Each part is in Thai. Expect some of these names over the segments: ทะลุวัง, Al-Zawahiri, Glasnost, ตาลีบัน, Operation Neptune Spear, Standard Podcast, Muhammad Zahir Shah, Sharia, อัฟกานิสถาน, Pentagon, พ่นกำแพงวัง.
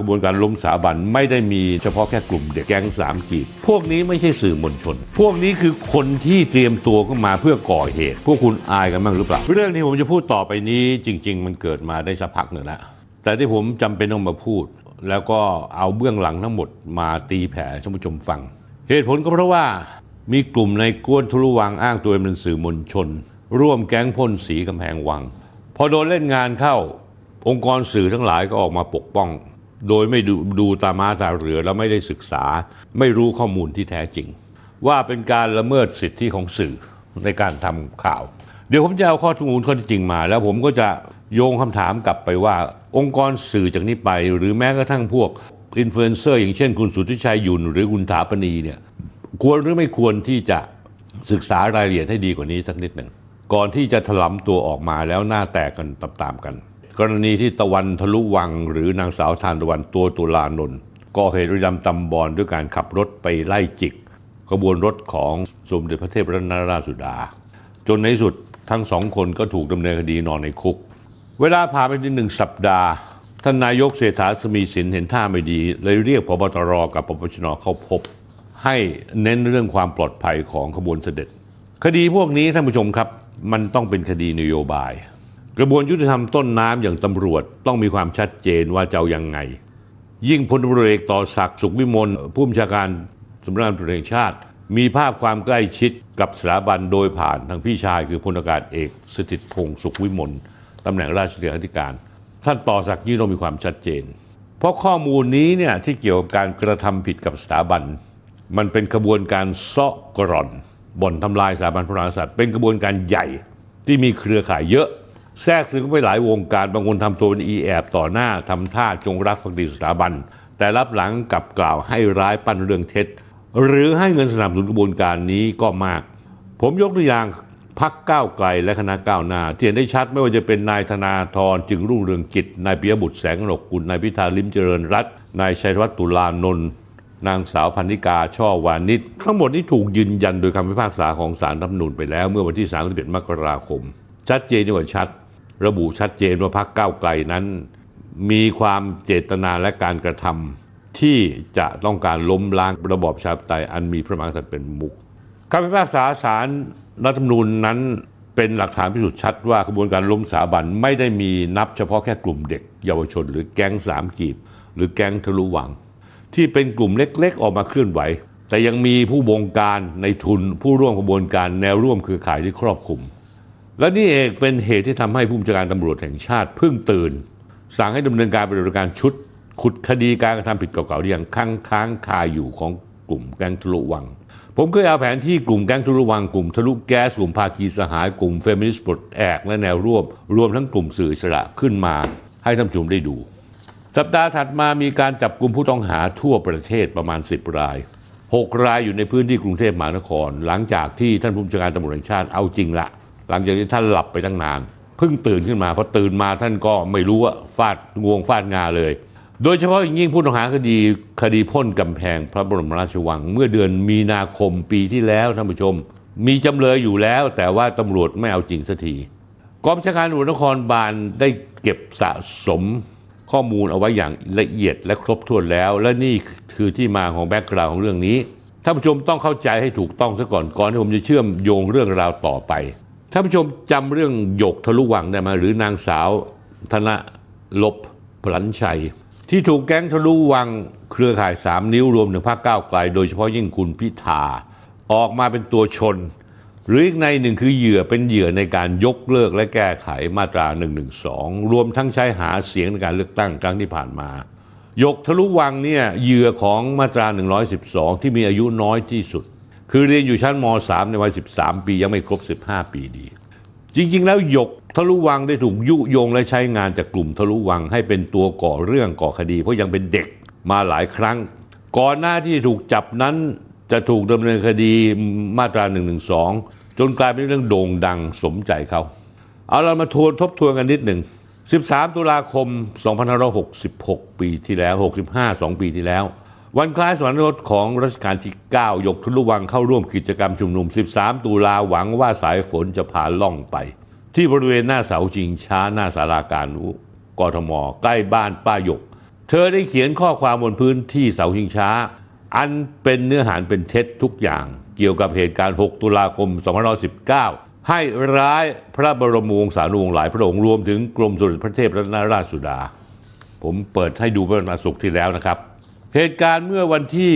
กระบวนการล้มสถาบันไม่ได้มีเฉพาะแค่กลุ่มเด็กแก๊งสามกีบพวกนี้ไม่ใช่สื่อมวลชนพวกนี้คือคนที่เตรียมตัวเข้ามาเพื่อก่อเหตุพวกคุณอายกันบ้างหรือเปล่าเรื่องนี้ผมจะพูดต่อไปนี้จริงๆมันเกิดมาได้สักพักหนึ่งแล้วแต่ที่ผมจำเป็นต้องมาพูดแล้วก็เอาเบื้องหลังทั้งหมดมาตีแผ่ท่านผู้ชมฟังเหตุผลก็เพราะว่ามีกลุ่มในกวนทุลุวังอ้างตัวเป็นสื่อมวลชนร่วมแก๊งพ่นสีกำแพงวังพอโดนเล่นงานเข้าองค์กรสื่อทั้งหลายก็ออกมาปกป้องโดยไม่ดูตาม้าตาเรือและไม่ได้ศึกษาไม่รู้ข้อมูลที่แท้จริงว่าเป็นการละเมิดสิทธิของสื่อในการทำข่าวเดี๋ยวผมจะเอาข้อมูลข้อที่จริงมาแล้วผมก็จะโยงคำถามกลับไปว่าองค์กรสื่อจากนี้ไปหรือแม้กระทั่งพวกอินฟลูเอนเซอร์อย่างเช่นคุณสุทธิชัยยุนหรือคุณถาปณีเนี่ยควรหรือไม่ควรที่จะศึกษารายละเอียดให้ดีกว่านี้สักนิดหนึ่งก่อนที่จะถลำตัวออกมาแล้วหน้าแตกกันตามๆกันกรณีที่ตะวันทะลุวังหรือนางสาวทานตะวันตัวตุลานนท์ก่อเหตุระยำตำบอลด้วยการขับรถไปไล่จิกขบวนรถของสมเด็จพระเทพรัตนราชสุดาจนในสุดทั้งสองคนก็ถูกดำเนินคดีนอนในคุกเวลาผ่านไปถึง1 สัปดาห์ท่านนายกเศรษฐาทวีสินเห็นท่าไม่ดีเลยเรียกผบ.ตร.กับปปช.เข้าพบให้เน้นเรื่องความปลอดภัยของขบวนเสด็จคดีพวกนี้ท่านผู้ชมครับมันต้องเป็นคดีนโยบายกระบวนยุติธรรมต้นน้ำอย่างตำรวจต้องมีความชัดเจนว่าจะเอายังไงยิ่งพลตำรวจเอกต่อศักดิ์สุขวิมลผู้บัญชาการสำนักงานตำรวจแห่งชาติมีภาพความใกล้ชิดกับสถาบันโดยผ่านทางพี่ชายคือพลอากาศเอกสถิตพงษ์สุขวิมลตำแหน่งราชเลขาธิการท่านต่อศักดิ์ยิ่งต้องมีความชัดเจนเพราะข้อมูลนี้เนี่ยที่เกี่ยวกับการกระทำผิดกับสถาบันมันเป็นกระบวนการเซาะกร่อนบ่อนทำลายสถาบันพระมหากษัตริย์เป็นกระบวนการใหญ่ที่มีเครือข่ายเยอะแทรกซึมเข้าไปหลายวงการบางคนทำตัวเป็นอีแอบต่อหน้าทำท่าจงรักภักดีสถาบันแต่รับหลังกลับกล่าวให้ร้ายปั้นเรื่องเท็จหรือให้เงินสนับสนุนกระบวนการนี้ก็มากผมยกตัวอย่างพรรคก้าวไกลและคณะก้าวหน้าที่เห็นได้ชัดไม่ว่าจะเป็นนายธนาธรจึงรุ่งเรืองกิจนายปิยบุตรแสงกนกกุลนายพิธาลิ้มเจริญรัตน์นายชัยวัฒน์ตุลานนท์นางสาวพันธิกาช่อวานิชทั้งหมดนี้ถูกยืนยันโดยคำพิพากษาของศาลรัฐธรรมนูญไปแล้วเมื่อวันที่31 มกราคมชัดเจนยิ่งกว่าชัดระบุชัดเจนว่าพรรคก้าวไกลนั้นมีความเจตนาและการกระทำที่จะต้องการล้มล้างระบอบประชาธิปไตยอันมีพระมหากษัตริย์เป็นมุขคำพิพากษาศาลรัฐธรรมนูญนั้นเป็นหลักฐานพิสูจน์ชัดว่ากระบวนการล้มสถาบันไม่ได้มีนับเฉพาะแค่กลุ่มเด็กเยาวชนหรือแก๊งสามกีบหรือแก๊งทะลุวังที่เป็นกลุ่มเล็กๆออกมาเคลื่อนไหวแต่ยังมีผู้บงการในทุนผู้ร่วมกระบวนการแนวร่วมเครือข่ายที่ครอบคลุมและนี่เองเป็นเหตุที่ทำให้ผู้บัญชาการตำรวจแห่งชาติเพิ่งตื่นสั่งให้ดำเนินการปฏิบัติการชุดขุดคดีการกระทำผิดเก่าๆที่ยังค้างคาอยู่ของกลุ่มแก๊งทะลุวังผมเคยเอาแผนที่กลุ่มแก๊งทะลุวังกลุ่มทะลุแก๊สกลุ่มภาคีสหายกลุ่มเฟมินิสต์ปลดแอกและแนวร่วมรวมทั้งกลุ่มสื่ออิสระขึ้นมาให้ท่านผู้ชมได้ดูสัปดาห์ถัดมามีการจับกุมผู้ต้องหาทั่วประเทศประมาณ10 ราย6 รายอยู่ในพื้นที่กรุงเทพมหานครหลังจากที่ท่านผู้บัญชาการตำรวจแห่งชาติเอาจริงละหลังจากที่ท่านหลับไปตั้งนานเพิ่งตื่นขึ้นมาพอตื่นมาท่านก็ไม่รู้ว่าฟาดงวงฟาดงาเลยโดยเฉพาะอย่างยิ่งผู้ต้องหาคดีพ่นกำแพงพระบรมราชวังเมื่อเดือนมีนาคมปีที่แล้วท่านผู้ชมมีจำเลยอยู่แล้วแต่ว่าตำรวจไม่เอาจริงสักทีกองบัญชาการตำรวจนครบาลได้เก็บสะสมข้อมูลเอาไว้อย่างละเอียดและครบถ้วนแล้วและนี่คือที่มาของแบ็กกราวด์ของเรื่องนี้ท่านผู้ชมต้องเข้าใจให้ถูกต้องซะก่อนที่ผมจะเชื่อมโยงเรื่องราวต่อไปท่านผู้ชมจำเรื่องหยกทะลุวังได้ไหมหรือนางสาวธนลบพลันชัยที่ถูกแก๊งทะลุวังเครือข่าย3 นิ้วรวมถึงพรรคก้าวไกลโดยเฉพาะยิ่งคุณพิธาออกมาเป็นตัวชนหรืออีกในหนึ่งคือเหยื่อเป็นเหยื่อในการยกเลิกและแก้ไขมาตรา 112 รวมทั้งใช้หาเสียงในการเลือกตั้งครั้งที่ผ่านมาหยกทะลุวังเนี่ยเหยื่อของมาตรา 112 ที่มีอายุน้อยที่สุดคือเรียนอยู่ชั้นม.3 ในวัย13 ปียังไม่ครบ15 ปีดีจริงๆแล้วหยกทะลุวังได้ถูกยุยงและใช้งานจากกลุ่มทะลุวังให้เป็นตัวก่อเรื่องก่อคดีเพราะยังเป็นเด็กมาหลายครั้งก่อนหน้าที่ถูกจับนั้นจะถูกดำเนินคดีมาตรา 112 จนกลายเป็นเรื่องโด่งดังสมใจเขาเอาเรามาทบทวนกันนิดหนึ่ง13 ตุลาคม 2566 ปีที่แล้ว65 2 ปีที่แล้ววันคล้ายสวรรคตของรัชกาลที่ 9 หยกทะลุวังเข้าร่วมกิจกรรมชุมนุม13 ตุลาหวังว่าสายฝนจะพาล่องไปที่บริเวณหน้าเสาชิงช้าหน้าศาลาการกทมใกล้บ้านป้าหยก เธอได้เขียนข้อความบนพื้นที่เสาชิงช้าอันเป็นเนื้อหาเป็นเท็จทุกอย่างเกี่ยวกับเหตุการณ์ 6 ตุลาคม 2519 ให้ร้ายพระบรมวงศานุวงศ์หลายพระองค์รวมถึงกรมสมเด็จพระเทพรัตนราชสุดาผมเปิดให้ดูเมื่อวันศุกร์ที่แล้วนะครับเหตุการณ์เมื่อวันที่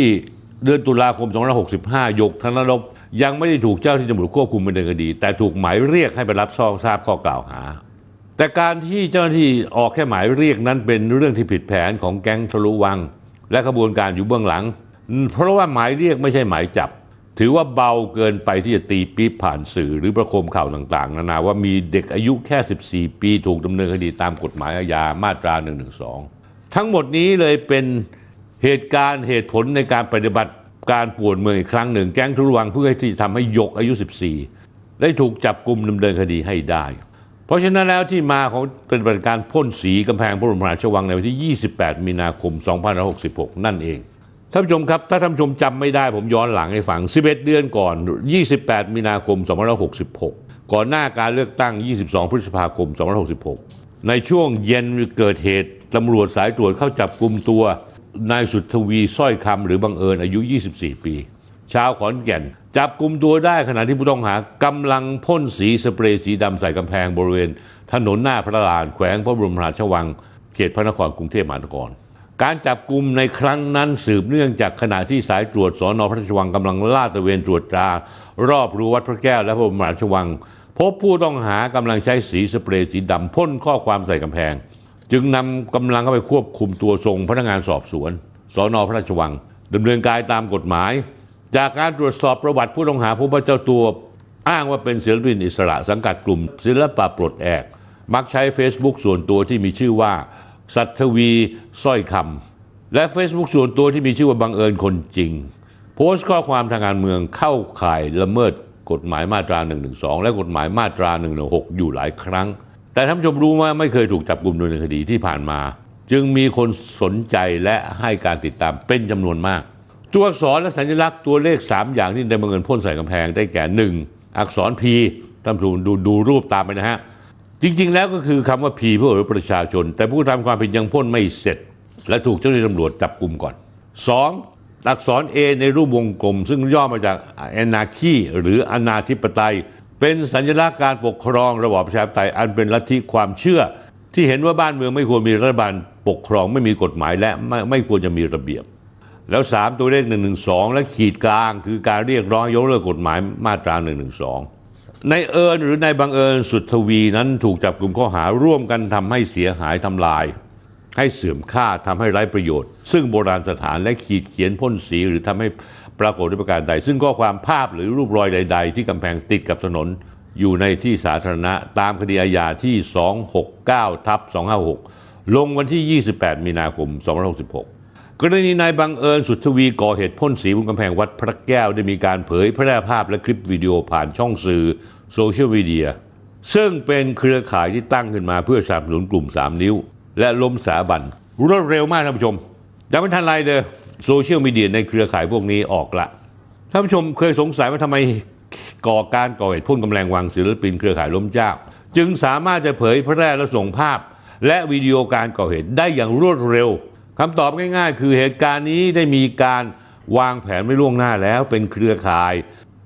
เดือนตุลาคม 2565 หยกธนรบยังไม่ได้ถูกเจ้าที่ตำรวจควบคุมดำเนินคดีแต่ถูกหมายเรียกให้ไปรับทราบข้อกล่าวหาแต่การที่เจ้าหน้าที่ออกแค่หมายเรียกนั้นเป็นเรื่องที่ผิดแผนของแก๊งทะลุวังและขบวนการอยู่เบื้องหลังเพราะว่าหมายเรียกไม่ใช่หมายจับถือว่าเบาเกินไปที่จะตีปี๊บผ่านสื่อหรือประโคมข่าวต่างๆนานาว่ามีเด็กอายุแค่14 ปีถูกดำเนินคดีตามกฎหมายอาญามาตรา 112 ทั้งหมดนี้เลยเป็นเหตุการณ์เหตุผลในการปฏิบัติการป่วนเมืองอีกครั้งหนึ่งแก๊งทะลุวังเพื่อที่จะทำให้หยกอายุ14ได้ถูกจับกุมดำเนินคดีให้ได้เพราะฉะนั้นแล้วที่มาของเป็นปฏิบัติการพ่นสีกำแพงพระบรมราชวังในวันที่ 28 มีนาคม 2566 นั่นเองท่านผู้ชมครับถ้าท่านผู้ชมจำไม่ได้ผมย้อนหลังให้ฟัง11 เดือนก่อน 28 มีนาคม 2566 ก่อนหน้าการเลือกตั้ง 22 พฤษภาคม 2566 ในช่วงเย็นเกิดเหตุตำรวจสายตรวจเข้าจับกุมตัวนายสุทธวีสร้อยคำหรือบังเอิญอายุ 24 ปีชาวขอนแก่นจับกุมตัวได้ขณะที่ผู้ต้องหากำลังพ่นสีสเปรย์สีดำใส่กำแพงบริเวณถนนหน้าพระลานแขวงพระบรมราชวังเขตพระนครกรุงเทพมหานครการจับกุมในครั้งนั้นสืบเนื่องจากขณะที่สายตรวจสน.พระราชวังกำลังลาดตระเวนตรวจตรารอบรั้ววัดพระแก้วและพระบรมราชวังพบผู้ต้องหากำลังใช้สีสเปรย์สีดำพ่นข้อความใส่กำแพงจึงนำกำลังเข้าไปควบคุมตัวส่งพนักงานสอบสวนสน.พระราชวังดำเนินการตามกฎหมายจากการตรวจสอบประวัติผู้ต้องหาพบว่าเจ้าตัวอ้างว่าเป็นศิลปินอิสระสังกัดกลุ่มศิลปะปลดแอกมักใช้ Facebook ส่วนตัวที่มีชื่อว่าสัทธวีสร้อยคำและ Facebook ส่วนตัวที่มีชื่อว่าบังเอิญคนจริงโพสต์ข้อความทางการเมืองเข้าข่ายละเมิดกฎหมายมาตรา 112 และกฎหมายมาตรา 116 อยู่หลายครั้งแต่ท่านผู้ชมรู้ว่าไม่เคยถูกจับกุมดำเนินคดีที่ผ่านมาจึงมีคนสนใจและให้การติดตามเป็นจำนวนมากตัวอักษรและสัญลักษณ์ตัวเลข3อย่างที่ได้บังเอิญพ่นใส่กำแพงได้แก่1อักษร P ท่านผู้ชมดูรูปตามไปนะฮะจริงๆแล้วก็คือคำว่า P เพื่อประชาชนแต่ผู้ทำความผิดยังพ่นไม่เสร็จและถูกเจ้าหน้าที่ตำรวจจับกุมก่อน2อักษร A ในรูปวงกลมซึ่งย่อมาจากแอนนาคีหรืออนาธิปไตยเป็นสัญลักษณ์การปกครองระบอบประชาธิปไตยอันเป็นลัทธิความเชื่อที่เห็นว่าบ้านเมืองไม่ควรมีรัฐบาลปกครองไม่มีกฎหมายและไม่ควรจะมีระเบียบแล้ว3ตัวเลข112และขีดกลางคือการเรียกร้องยกเลิกกฎหมายมาตรา112นายเอิญหรือนายบังเอิญสุทธวีนั้นถูกจับกุมข้อหาร่วมกันทำให้เสียหายทำลายให้เสื่อมค่าทำให้ไร้ประโยชน์ซึ่งโบราณสถานและขีดเขียนพ่นสีหรือทำให้ปรากฏด้วยประการใดซึ่งข้อความภาพหรือรูปรอยใดๆที่กำแพงติดกับถนนอยู่ในที่สาธารณะตามคดีอาญาที่ 269/256 ลงวันที่ 28 มีนาคม 2566กรณีนายบังเอิญสุทธวีก่อเหตุพ่นสีบนกำแพงวัดพระแก้วได้มีการเผยแพร่ภาพและคลิปวิดีโอผ่านช่องสื่อโซเชียลมีเดียซึ่งเป็นเครือข่ายที่ตั้งขึ้นมาเพื่อสนับสนุนกลุ่ม3นิ้วและล้มสถาบันรวดเร็วมากท่านผู้ชมยังไม่ทันไรเลยโซเชียลมีเดียในเครือข่ายพวกนี้ออกละท่านผู้ชมเคยสงสัยว่าทำไมก่อเหตุพ่นกำแพงวังศิลปินเครือข่ายล้มเจ้าจึงสามารถจะเผยแพร่และส่งภาพและวิดีโอการก่อเหตุได้อย่างรวดเร็วคำตอบง่ายๆคือเหตุการณ์นี้ได้มีการวางแผนไว้ล่วงหน้าแล้วเป็นเครือข่าย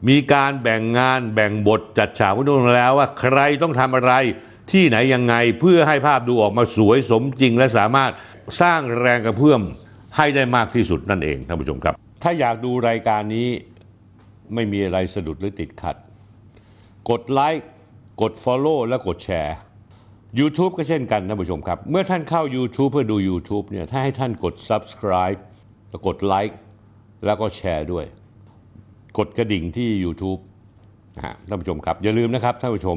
มีการแบ่งงานแบ่งบทจัดฉากไว้ล่วงหน้าแล้วว่าใครต้องทำอะไรที่ไหนยังไงเพื่อให้ภาพดูออกมาสวยสมจริงและสามารถสร้างแรงกระเพื่อมให้ได้มากที่สุดนั่นเองท่านผู้ชมครับถ้าอยากดูรายการนี้ไม่มีอะไรสะดุดหรือติดขัดกดไลค์กด Follow และกดแชร์YouTube ก็เช่นกันท่านผู้ชมครับเมื่อท่านเข้า YouTube เพื่อดู YouTube เนี่ยถ้าให้ท่านกด Subscribe แล้วกด Like แล้วก็แชร์ด้วยกดกระดิ่งที่ YouTube นะฮะท่านผู้ชมครับอย่าลืมนะครับท่านผู้ชม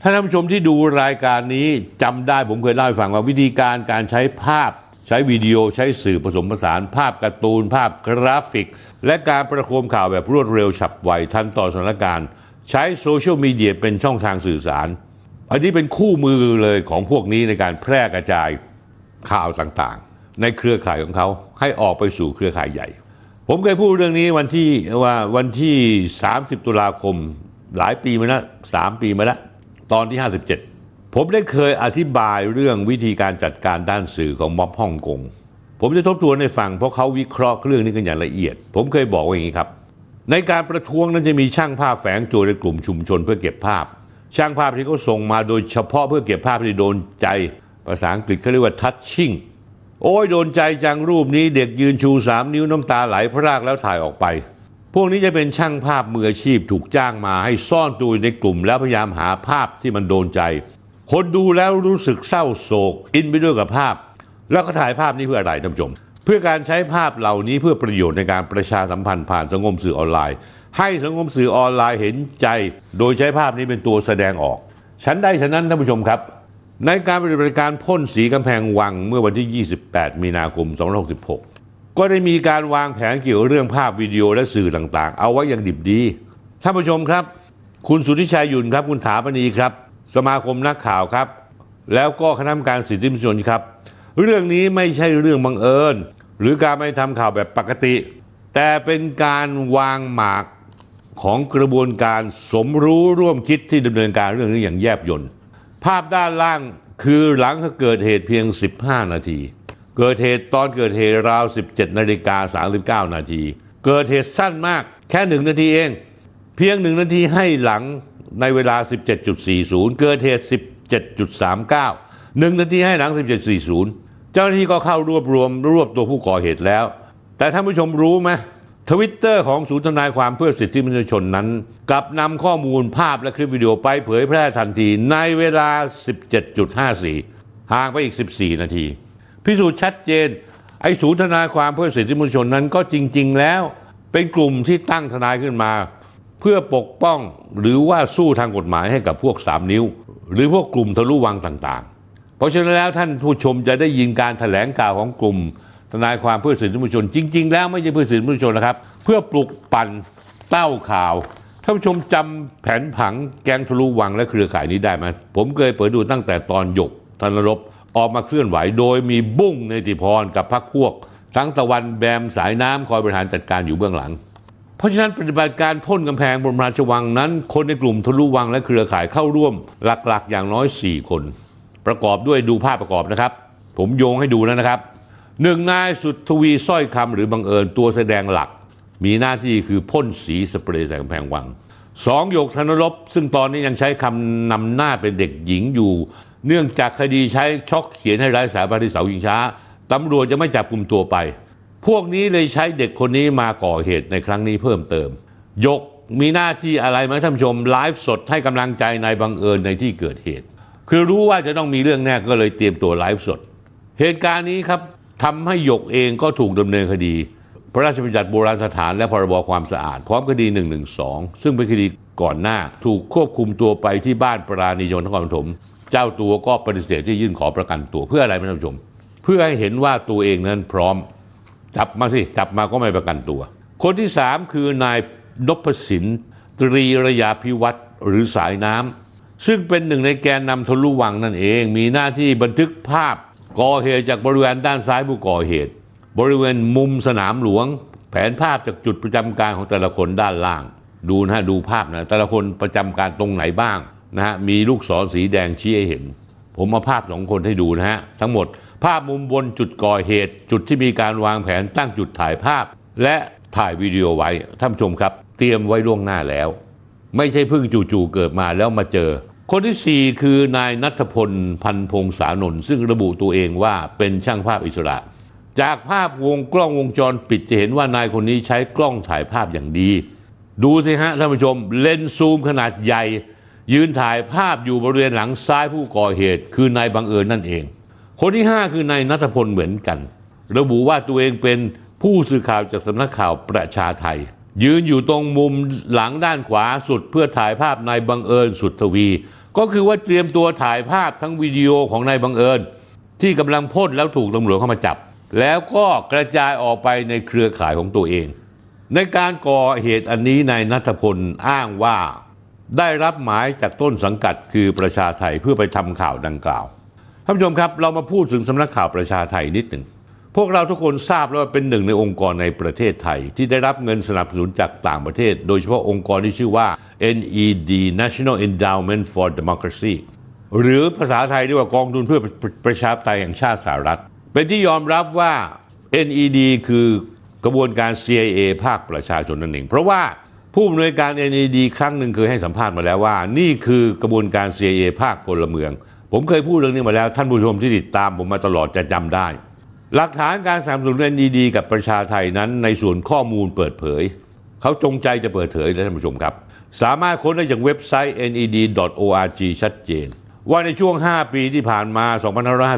ถ้าท่านผู้ชมที่ดูรายการนี้จำได้ผมเคยเล่าให้ฟังว่าวิธีการใช้ภาพใช้วิดีโอใช้สื่อผสมผสานภาพการ์ตูนภาพกราฟิกและการประโคมข่าวแบบรวดเร็วฉับไวทันต่อสถานการณ์ใช้โซเชียลมีเดียเป็นช่องทางสื่อสารอันนี้เป็นคู่มือเลยของพวกนี้ในการแพร่กระจายข่าวต่างๆในเครือข่ายของเขาให้ออกไปสู่เครือข่ายใหญ่ผมเคยพูดเรื่องนี้วันที่30 ตุลาคมหลายปีมาแล้ว3 ปีมาแล้วตอนที่ 57 ผมได้เคยอธิบายเรื่องวิธีการจัดการด้านสื่อของม็อบฮ่องกงผมจะทบทวนให้ฟังเพราะเขาวิเคราะห์เรื่องนี้กันอย่างละเอียดผมเคยบอกว่าอย่างนี้ครับในการประท้วงนั้นจะมีช่างภาพแฝงตัวในกลุ่มชุมชนเพื่อเก็บภาพช่างภาพที่เขาส่งมาโดยเฉพาะเพื่อเก็บภาพที่โดนใจภาษาอังกฤษเขาเรียกว่า touching โอ้ยโดนใจจังรูปนี้เด็กยืนชู3นิ้วน้ำตาไหลพรากแล้วถ่ายออกไปพวกนี้จะเป็นช่างภาพมืออาชีพถูกจ้างมาให้ซ่อนตัวในกลุ่มแล้วพยายามหาภาพที่มันโดนใจคนดูแล้วรู้สึกเศร้าโศกอินไปด้วยกับภาพแล้วก็ถ่ายภาพนี้เพื่ออะไรท่านผู้ชมเพื่อการใช้ภาพเหล่านี้เพื่อประโยชน์ในการประชาสัมพันธ์ผ่านสังคมสื่อออนไลน์ให้สังคมสื่อออนไลน์เห็นใจโดยใช้ภาพนี้เป็นตัวแสดงออกฉันได้ฉะนั้นท่านผู้ชมครับในการปฏิบัติการพ่นสีกำแพงวังเมื่อวันที่ 28 มีนาคม 2566 ก็ได้มีการวางแผนเกี่ยวเรื่องภาพวิดีโอและสื่อต่างๆเอาไว้อย่างดิบดีท่านผู้ชมครับคุณสุทธิชัยหยุ่นครับคุณถาปณีครับสมาคมนักข่าวครับแล้วก็คณะกรรมการสิทธิมนุษยชนครับเรื่องนี้ไม่ใช่เรื่องบังเอิญหรือการไม่ทำข่าวแบบปกติแต่เป็นการวางหมากของกระบวนการสมรู้ร่วมคิดที่ดำเนินการเรื่องนี้อย่างแยบยลภาพด้านล่างคือหลังเกิดเหตุเพียง15นาทีเกิดเหตุตอนเกิดเหตุราว 17:39 นาทีเกิดเหตุสั้นมากแค่1นาทีเองเพียง1นาทีให้หลังในเวลา 17:40 เกิดเหตุ 17:39 1 นาทีให้หลัง 17:40 เจ้าหน้าที่ก็เข้ารวบรวมตัวผู้ก่อเหตุแล้วแต่ท่านผู้ชมรู้ไหม Twitter ของศูนย์ทนายความเพื่อสิทธิมนุษยชนนั้นกลับนำข้อมูลภาพและคลิปวิดีโอไปเผยแพร่ทันทีในเวลา 17:54 ห่างไปอีก14นาทีพิสูจน์ชัดเจนไอ้ศูนย์ทนายความเพื่อสิทธิมนุษยชนนั้นก็จริงๆแล้วเป็นกลุ่มที่ตั้งทนายขึ้นมาเพื่อปกป้องหรือว่าสู้ทางกฎหมายให้กับพวก3นิ้วหรือพวกกลุ่มทะลุวังต่างๆเพราะฉะนั้นแล้วท่านผู้ชมจะได้ยินการแถลงข่าวของกลุ่มทนายความเพื่อสิทธิมนุษยชนจริงๆแล้วไม่ใช่เพื่อสิทธิมนุษยชนนะครับเพื่อปลุกปั่นเต้าข่าวท่านผู้ชมจำแผนผังแก๊งทะลุวังและเครือข่ายนี้ได้ไหมผมเคยเปิดดูตั้งแต่ตอนหยกธนรบออกมาเคลื่อนไหวโดยมีบุ้งเนติพรกับพรรคพวกทั้งตะวันแบมสายน้ำคอยบริหารจัดการอยู่เบื้องหลังเพราะฉะนั้นปฏิบัติการพ่นกำแพงบนราชวังนั้นคนในกลุ่มทะลุวังและเครือข่ายเข้าร่วมหลักๆอย่างน้อย4คนประกอบด้วยดูภาพประกอบนะครับผมโยงให้ดูแล้วนะครับหนึ่งนายสุทธวีสร้อยคำหรือบังเอิญตัวแสดงหลักมีหน้าที่คือพ่นสีสเปรย์ใส่กำแพงวังสองหยกธนรบซึ่งตอนนี้ยังใช้คำนำหน้าเป็นเด็กหญิงอยู่เนื่องจากคดีใช้ช็อกเขียนให้ร้ายสาบานที่เสายิงช้าตำรวจจะไม่จับกลุ่มตัวไปพวกนี้เลยใช้เด็กคนนี้มาก่อเหตุในครั้งนี้เพิ่มเติมหยกมีหน้าที่อะไรไหมท่านผู้ชมไลฟ์สดให้กำลังใจนายบังเอิญในที่เกิดเหตุคือรู้ว่าจะต้องมีเรื่องแน่ก็เลยเตรียมตัวไลฟ์สดเหตุการณ์นี้ครับทำให้หยกเองก็ถูกดำเนินคดีพระราชบัญญัติโบราณสถานและพรบความสะอาดพร้อมคดี112ซึ่งเป็นคดีก่อนหน้าถูกควบคุมตัวไปที่บ้านปราณียนนครปฐมเจ้าตัวก็ปฏิเสธที่ยื่นขอประกันตัวเพื่ออะไรท่านผู้ชมเพื่อให้เห็นว่าตัวเองนั้นพร้อมจับมาสิจับมาก็ไม่ประกันตัวคนที่3คือนายนพสินตรีระยาพิวัตรหรือสายน้ำซึ่งเป็นหนึ่งในแกนนำทะลุวังนั่นเองมีหน้าที่บันทึกภาพก่อเหตุจากบริเวณด้านซ้ายผู้ก่อเหตุบริเวณมุมสนามหลวงแผนภาพจากจุดประจำการของแต่ละคนด้านล่างดูนะฮะดูภาพนะแต่ละคนประจำการตรงไหนบ้างนะฮะมีลูกศรสีแดงชี้ให้เห็นผมมาภาพ2คนให้ดูนะฮะทั้งหมดภาพมุมบนจุดก่อเหตุจุดที่มีการวางแผนตั้งจุดถ่ายภาพและถ่ายวิดีโอไว้ท่านผู้ชมครับเตรียมไว้ล่วงหน้าแล้วไม่ใช่เพิ่งจู่ๆเกิดมาแล้วมาเจอคนที่ 4 คือนายณัฐพลพันพงษานนท์ซึ่งระบุตัวเองว่าเป็นช่างภาพอิสระจากภาพวงกล้องวงจรปิดจะเห็นว่านายคนนี้ใช้กล้องถ่ายภาพอย่างดีดูสิฮะท่านผู้ชมเลนส์ซูมขนาดใหญ่ยืนถ่ายภาพอยู่บริเวณหลังซ้ายผู้ก่อเหตุคือนายบังเอิญนั่นเองคนที่ 5 คือนายณัฐพลเหมือนกันระบุว่าตัวเองเป็นผู้สื่อข่าวจากสำนักข่าวประชาไทยยืนอยู่ตรงมุมหลังด้านขวาสุดเพื่อถ่ายภาพนายบังเอิญสุทธวีก็คือว่าเตรียมตัวถ่ายภาพทั้งวิดีโอของนายบังเอิญที่กำลังพ่นแล้วถูกตำรวจเข้ามาจับแล้วก็กระจายออกไปในเครือข่ายของตัวเองในการก่อเหตุอันนี้นายณัฐพลอ้างว่าได้รับหมายจากต้นสังกัดคือประชาไทยเพื่อไปทำข่าวดังกล่าวท่านผู้ชมครับเรามาพูดถึงสำนักข่าวประชาไทยนิดหนึ่งพวกเราทุกคนทราบแล้วว่าเป็นหนึ่งในองค์กรในประเทศไทยที่ได้รับเงินสนับสนุนจากต่างประเทศโดยเฉพาะองค์กรที่ชื่อว่าNED National Endowment for Democracy หรือภาษาไทยเรียกว่ากองทุนเพื่อประชาธิปไตยแห่งชาติสหรัฐเป็นที่ยอมรับว่า NED คือกระบวนการ CIA ภาคประชาชนนั่นเองเพราะว่าผู้อำนวยการ NED ครั้งหนึ่งเคยให้สัมภาษณ์มาแล้วว่านี่คือกระบวนการ CIA ภาคพลเมืองผมเคยพูดเรื่องนี้มาแล้วท่านผู้ชมที่ติดตามผมมาตลอดจะจำได้หลักฐานการสนับสนุน NED กับประชาไทยนั้นในส่วนข้อมูลเปิดเผยเขาจงใจจะเปิดเผยนะท่านผู้ชมครับสามารถค้นได้จากเว็บไซต์ ned.org ชัดเจนว่าในช่วง5ปีที่ผ่านมา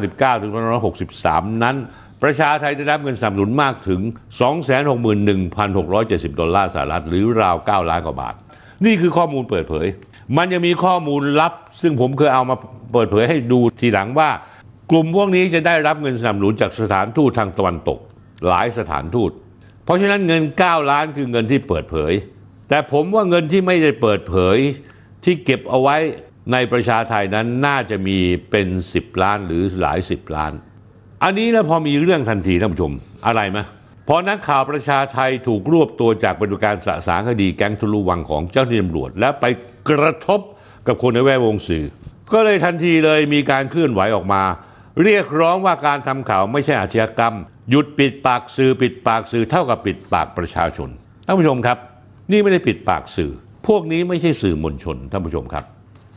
2559ถึง2563นั้นประชาไทยได้รับเงินสนับสนุนมากถึง 261,670 ดอลลาร์สหรัฐหรือราว9ล้านกว่าบาทนี่คือข้อมูลเปิดเผยมันยังมีข้อมูลลับซึ่งผมเคยเอามาเปิดเผยให้ดูทีหลังว่ากลุ่มพวกนี้จะได้รับเงินสนับสนุนจากสถานทูตทางตะวันตกหลายสถานทูตเพราะฉะนั้นเงิน9ล้านคือเงินที่เปิดเผยแต่ผมว่าเงินที่ไม่ได้เปิดเผยที่เก็บเอาไว้ในประชาไทยนั้นน่าจะมีเป็น10ล้านหรือหลาย10ล้านอันนี้แล้วพอมีเรื่องทันทีท่านผู้ชมอะไรไหมพอนักข่าวประชาไทยถูกรวบตัวจากปฏิบัติการสะสางคดีแก๊งทะลุวังของเจ้าหน้าที่ตำรวจและไปกระทบกับคนในแวดวงสื่อก็เลยทันทีเลยมีการเคลื่อนไหวออกมาเรียกร้องว่าการทำข่าวไม่ใช่อาชญากรรมหยุดปิดปากสื่อปิดปากสื่อเท่ากับปิดปากประชาชนท่านผู้ชมครับนี่ไม่ได้ปิดปากสื่อพวกนี้ไม่ใช่สื่อมวลชนท่านผู้ชมครับ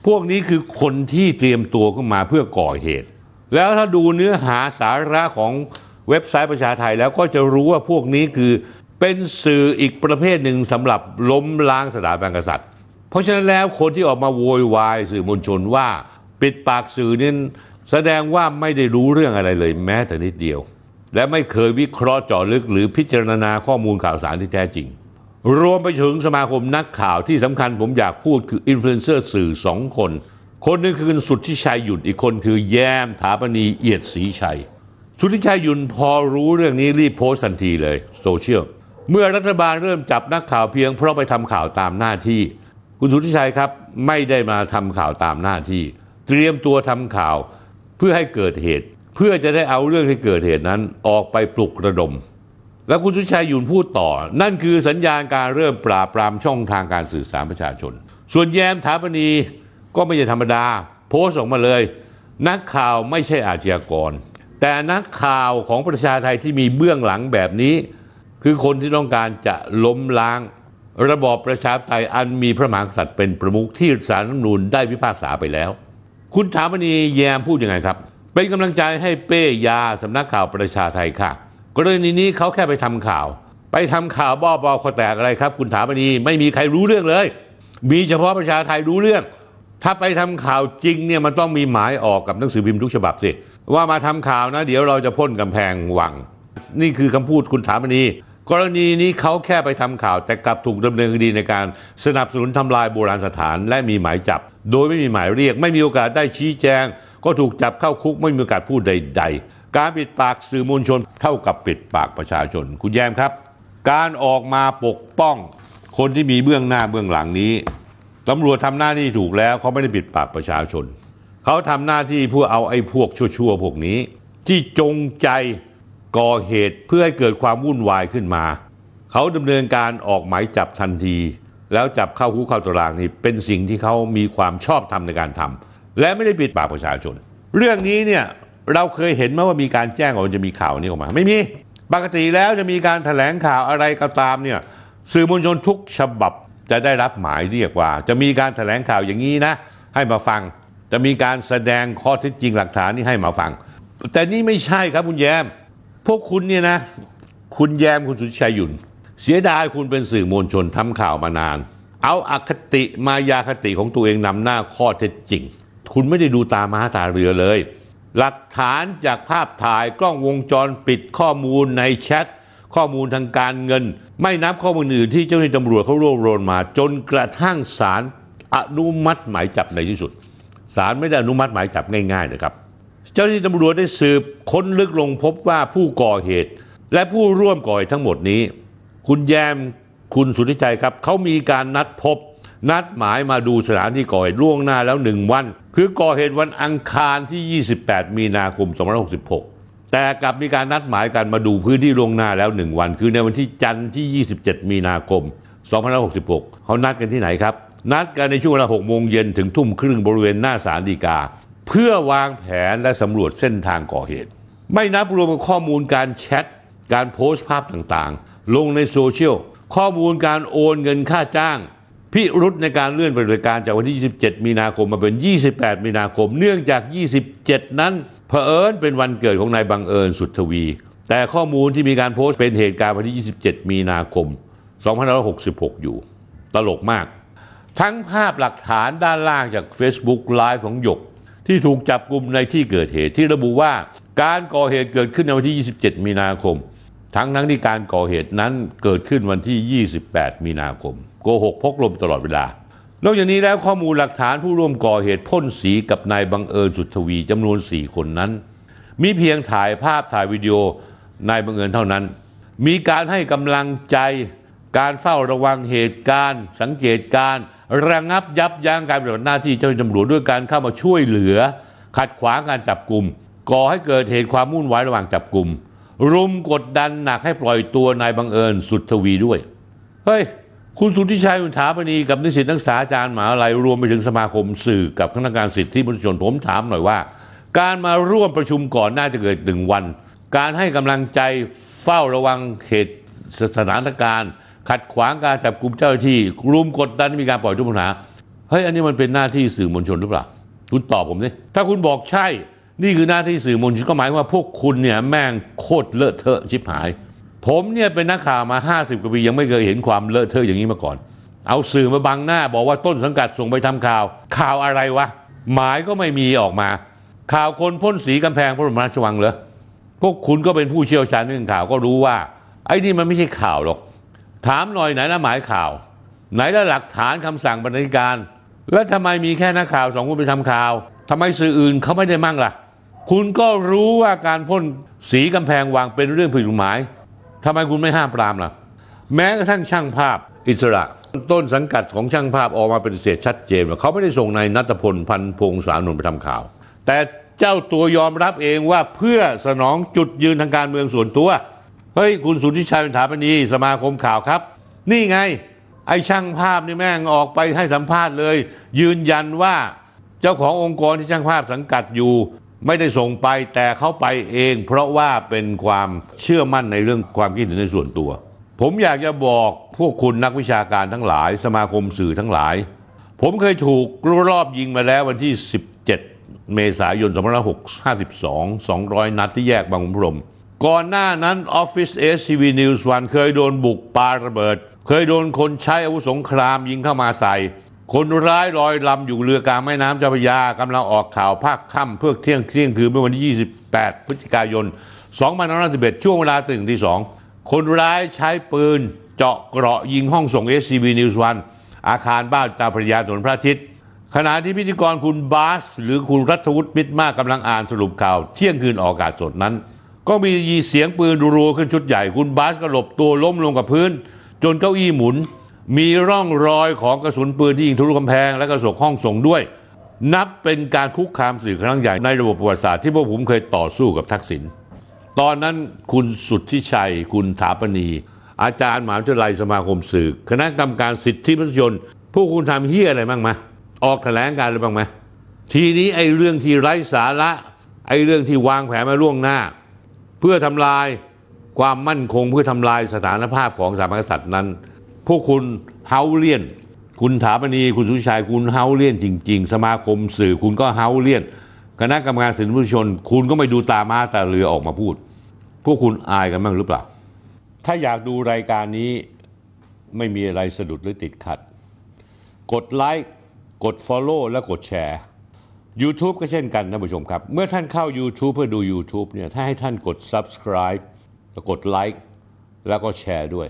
พวกนี้คือคนที่เตรียมตัวขึ้นมาเพื่อก่อเหตุแล้วถ้าดูเนื้อหาสาระของเว็บไซต์ประชาไทยแล้วก็จะรู้ว่าพวกนี้คือเป็นสื่ออีกประเภทหนึ่งสำหรับล้มล้างสถาบันกษัตริย์เพราะฉะนั้นแล้วคนที่ออกมาโวยวายสื่อมวลชนว่าปิดปากสื่อนั้นแสดงว่าไม่ได้รู้เรื่องอะไรเลยแม้แต่นิดเดียวและไม่เคยวิเคราะห์เจาะลึกหรือพิจารณาข้อมูลข่าวสารที่แท้จริงรวมไปถึงสมาคมนักข่าวที่สำคัญผมอยากพูดคืออินฟลูเอนเซอร์สื่อ2คนคนนึงคือสุทธิชัยหยุ่นอีกคนคือแย้มถาปณีเอียดศรีชัยสุทธิชัยหยุ่นพอรู้เรื่องนี้รีบโพสต์ทันทีเลยโซเชียลเมื่อรัฐบาลเริ่มจับนักข่าวเพียงเพราะไปทำข่าวตามหน้าที่คุณสุทธิชัยครับไม่ได้มาทำข่าวตามหน้าที่เตรียมตัวทำข่าวเพื่อให้เกิดเหตุเพื่อจะได้เอาเรื่องที่เกิดเหตุนั้นออกไปปลุกระดมและคุณสุทธิชัยหยุ่นพูดต่อนั่นคือสัญญาณการเริ่มปราบปรามช่องทางการสื่อสารประชาชนส่วนแย้มถาปณีก็ไม่ใช่ธรรมดาโพสต์ออกมาเลยนักข่าวไม่ใช่อาชญากรแต่นักข่าวของประชาไทยที่มีเบื้องหลังแบบนี้คือคนที่ต้องการจะล้มล้างระบอบประชาธิปไตยอันมีพระมหากษัตริย์เป็นประมุขที่ศาลรัฐธรรมนูญได้พิพากษาไปแล้วคุณถามณีแยมพูดยังไงครับเป็นกำลังใจให้เป้ยาสำนักข่าวประชาไทยค่ะกรณีนี้เขาแค่ไปทำข่าวบ้อบอคอแตกอะไรครับคุณถามณีไม่มีใครรู้เรื่องเลยมีเฉพาะประชาไทยรู้เรื่องถ้าไปทำข่าวจริงเนี่ยมันต้องมีหมายออกกับหนังสือพิมพ์ทุกฉบับสิว่ามาทำข่าวนะเดี๋ยวเราจะพ่นกำแพงวังนี่คือคำพูดคุณถามณีกรณีนี้เขาแค่ไปทำข่าวแต่กลับถูกดำเนินคดีในการสนับสนุนทำลายโบราณสถานและมีหมายจับโดยไม่มีหมายเรียกไม่มีโอกาสได้ชี้แจงก็ถูกจับเข้าคุกไม่มีโอกาสพูดใดๆการปิดปากสื่อมวลชนเท่ากับปิดปากประชาชนคุณแย้มครับการออกมาปกป้องคนที่มีเบื้องหน้าเบื้องหลังนี้ตำรวจทำหน้าที่ถูกแล้วเขาไม่ได้ปิดปากประชาชนเขาทำหน้าที่เพื่อเอาไอ้พวกชั่วๆพวกนี้ที่จงใจก่อเหตุเพื่อให้เกิดความวุ่นวายขึ้นมาเขาดำเนินการออกหมายจับทันทีแล้วจับเข้าคุกเข้าตารางนี่เป็นสิ่งที่เขามีความชอบธรรมในการทำและไม่ได้ปิดปากประชาชนเรื่องนี้เนี่ยเราเคยเห็นไหมว่ามีการแจ้งว่าจะมีข่าวนี้ออกมาไม่มีปกติแล้วจะมีการแถลงข่าวอะไรก็ตามเนี่ยสื่อมวลชนทุกฉบับจะได้รับหมายเรียกว่าจะมีการแถลงข่าวอย่างนี้นะให้มาฟังจะมีการแสดงข้อเท็จจริงหลักฐานนี่ให้มาฟังแต่นี่ไม่ใช่ครับคุณแยมพวกคุณเนี่ยนะคุณแยมคุณสุทธิชัยหยุ่นเสียดายคุณเป็นสื่อมวลชนทำข่าวมานานเอาอคติมายาคติของตัวเองนำหน้าข้อเท็จจริงคุณไม่ได้ดูตาม้าตาเรือเลยหลักฐานจากภาพถ่ายกล้องวงจรปิดข้อมูลในแชทข้อมูลทางการเงินไม่นับข้อมูลอื่นที่เจ้าหน้าที่ตำรวจเขารวบรวมมาจนกระทั่งศาลอนุมัติหมายจับในที่สุดศาลไม่ได้อนุมัติหมายจับง่ายๆนะครับเจ้าหน้าที่ตำรวจได้สืบค้นลึกลงพบว่าผู้ก่อเหตุและผู้ร่วมก่อเหตุทั้งหมดนี้คุณแยมคุณสุทธิชัยครับเขามีการนัดหมายมาดูสถานที่ก่อเหตุล่วงหน้าแล้ว1วันคือก่อเหตุวันอังคารที่28มีนาคม2566แต่กลับมีการนัดหมายกันมาดูพื้นที่ล่วงหน้าแล้ว1วันคือในวันที่จันทร์ที่27มีนาคม2566เขานัดกันที่ไหนครับนัดกันในช่วงเวลา 6 โมงเย็นถึง 20:30 นบริเวณหน้าศาลฎีกา เพื่อวางแผนและสำรวจเส้นทางก่อเหตุไม่นับรวมกับข้อมูลการแชทการโพสต์ภาพต่างๆลงในโซเชียลข้อมูลการโอนเงินค่าจ้างพิรุธในการเลื่อนปฏิบัติการจากวันที่27มีนาคมมาเป็น28มีนาคมเนื่องจาก27นั้นเผอิญเป็นวันเกิดของนายบังเอิญสุทธวีแต่ข้อมูลที่มีการโพสต์เป็นเหตุการณ์วันที่27มีนาคม2566อยู่ตลกมากทั้งภาพหลักฐานด้านล่างจาก Facebook Live ของหยกที่ถูกจับกุมในที่เกิดเหตุที่ระบุว่าการก่อเหตุเกิดขึ้นในวันที่27มีนาคมทั้งที่การก่อเหตุนั้นเกิดขึ้นวันที่28มีนาคมโกหกพกลมตลอดเวลานอกจากนี้แล้วข้อมูลหลักฐานผู้ร่วมก่อเหตุพ่นสีกับนายบังเอิญสุทธวีจำนวน4คนนั้นมีเพียงถ่ายภาพถ่ายวิดีโอนายบังเอิญเท่านั้นมีการให้กำลังใจการเฝ้าระวังเหตุการณ์สังเกตการระงับยับยั้งการปฏิบัติหน้าที่เจ้าหน้าที่ตำรวจด้วยการเข้ามาช่วยเหลือขัดขวางการจับกุมก่อให้เกิดเหตุความวุ่นวายระหว่างจับกุมรุมกดดันหนักให้ปล่อยตัวนายบังเอิญสุทธวีด้วยเฮ้ยคุณสุทธิชัยอุทาปณีกับนิสิตนักศึกษาอาจารย์มหาวิทยาลัยรวมไปถึงสมาคมสื่อกับคณะกรรมการสิทธิมนุษยชนผมถามหน่อยว่าการมาร่วมประชุมก่อนน่าจะเกิด1วันการให้กำลังใจเฝ้าระวังเหตุสถานการณ์ขัดขวางการจับกุมเจ้าหน้าที่รุมกดดันมีการปล่อยทุกปัญหาเฮ้ยอันนี้มันเป็นหน้าที่สื่อมวลชนหรือเปล่าคุณตอบผมสิถ้าคุณบอกใช่นี่คือหน้าที่สื่อมวลชนก็หมายว่าพวกคุณเนี่ยแม่งโคตรเลอะเทอะชิบหายผมเนี่ยเป็นนักข่าวมา50กว่าปียังไม่เคยเห็นความเลอะเทอะอย่างนี้มาก่อนเอาสื่อมาบังหน้าบอกว่าต้นสังกัดส่งไปทำข่าวอะไรวะหมายก็ไม่มีออกมาข่าวคนพ่นสีกำแพงพระบรมราชวังเหรอพวกคุณก็เป็นผู้เชี่ยวชาญเรื่องข่าวก็รู้ว่าไอ้นี่มันไม่ใช่ข่าวหรอกถามหน่อยไหนละหมายข่าวไหนละหลักฐานคำสั่งบรรณาธิการแล้วทำไมมีแค่นักข่าว2คนไปทำข่าวทำไมสื่ออื่นเขาไม่ได้มั่งล่ะคุณก็รู้ว่าการพ่นสีกำแพงวังเป็นเรื่องผิดกฎหมายทำไมคุณไม่ห้ามปรามล่ะแม้กระทั่งช่างภาพอิสระต้นสังกัดของช่างภาพออกมาปฏิเสธชัดเจนว่าเขาไม่ได้ส่งนายณัฐพลพันพงษ์สานนท์ไปทำข่าวแต่เจ้าตัวยอมรับเองว่าเพื่อสนองจุดยืนทางการเมืองส่วนตัวเฮ้ยคุณสุทธิชัยอุทาปณีสมาคมข่าวครับนี่ไงไอ้ช่างภาพนี่แม่งออกไปให้สัมภาษณ์เลยยืนยันว่าเจ้าขององค์กรที่ช่างภาพสังกัดอยู่ไม่ได้ส่งไปแต่เขาไปเองเพราะว่าเป็นความเชื่อมั่นในเรื่องความคิดเห็นในส่วนตัวผมอยากจะบอกพวกคุณนักวิชาการทั้งหลายสมาคมสื่อทั้งหลายผมเคยถูกรอบยิงมาแล้ววันที่17เมษายน2552 200 นัดที่แยกบางขุนพรหมก่อนหน้านั้นออฟฟิศ SCV News 1เคยโดนบุกปาระเบิดเคยโดนคนใช้อาวุธสงครามยิงเข้ามาใส่คนร้ายลอยลำอยู่เรือกลางแม่น้ำเจ้าพระยากำลังออกข่าวภาคค่ำเพื่อเที่ยงคืนเมื่อวันที่28พฤศจิกายน2551ช่วงเวลาตื่นที่2คนร้ายใช้ปืนเจาะเกราะยิงห้องส่ง SCV News 1อาคารบ้านเจ้าพระยาถนนพระอาทิตย์ขณะที่พิธีกรคุณบาสหรือคุณรัฐวุฒิมิตรมากกำลังอ่านสรุปข่าวเที่ยงคืนออกอากาศสดนั้นก็มีเสียงปืนรัวขึ้นชุดใหญ่คุณบาสก็หลบตัวล้มลงกับพื้นจนเก้าอี้หมุนมีร่องรอยของกระสุนปืนที่ยิงทะลุกำแพงและกระสุนห้องส่งด้วยนับเป็นการคุกคามสื่อครั้งใหญ่ในระบบประวัติศาสตร์ที่พวกผมเคยต่อสู้กับทักษิณตอนนั้นคุณสุทธิชัยคุณถาปณีอาจารย์มหาวิทยาลัยสมาคมสื่อคณะกรรมการสิทธิมนุษยชนพวกคุณทำเหี้ยอะไรบ้างไหมออกแถลงการณ์อะไรบ้างไหมทีนี้ไอ้เรื่องที่ไร้สาระไอ้เรื่องที่วางแผนมาล่วงหน้าเพื่อทำลายความมั่นคงเพื่อทำลายสถานภาพของสถาบันกษัตริย์นั้นพวกคุณเฮาเลี่ยนคุณถาปณีคุณสุทธิชัยคุณเฮาเลี่ยนจริงๆสมาคมสื่อคุณก็เฮาเลี่ยนคณะกรรมการสิทธิมนุษยชนคุณก็ไม่ดูตามาตาเรือออกมาพูดพวกคุณอายกันบ้างหรือเปล่าถ้าอยากดูรายการนี้ไม่มีอะไรสะดุดหรือติดขัดกดไลค์กด Follow และกดแชร์ YouTube ก็เช่นกันนะผู้ชมครับเมื่อท่านเข้า YouTube เพื่อดู YouTube เนี่ยถ้าให้ท่านกด Subscribe แล้วกดไลค์แล้วก็แชร์ด้วย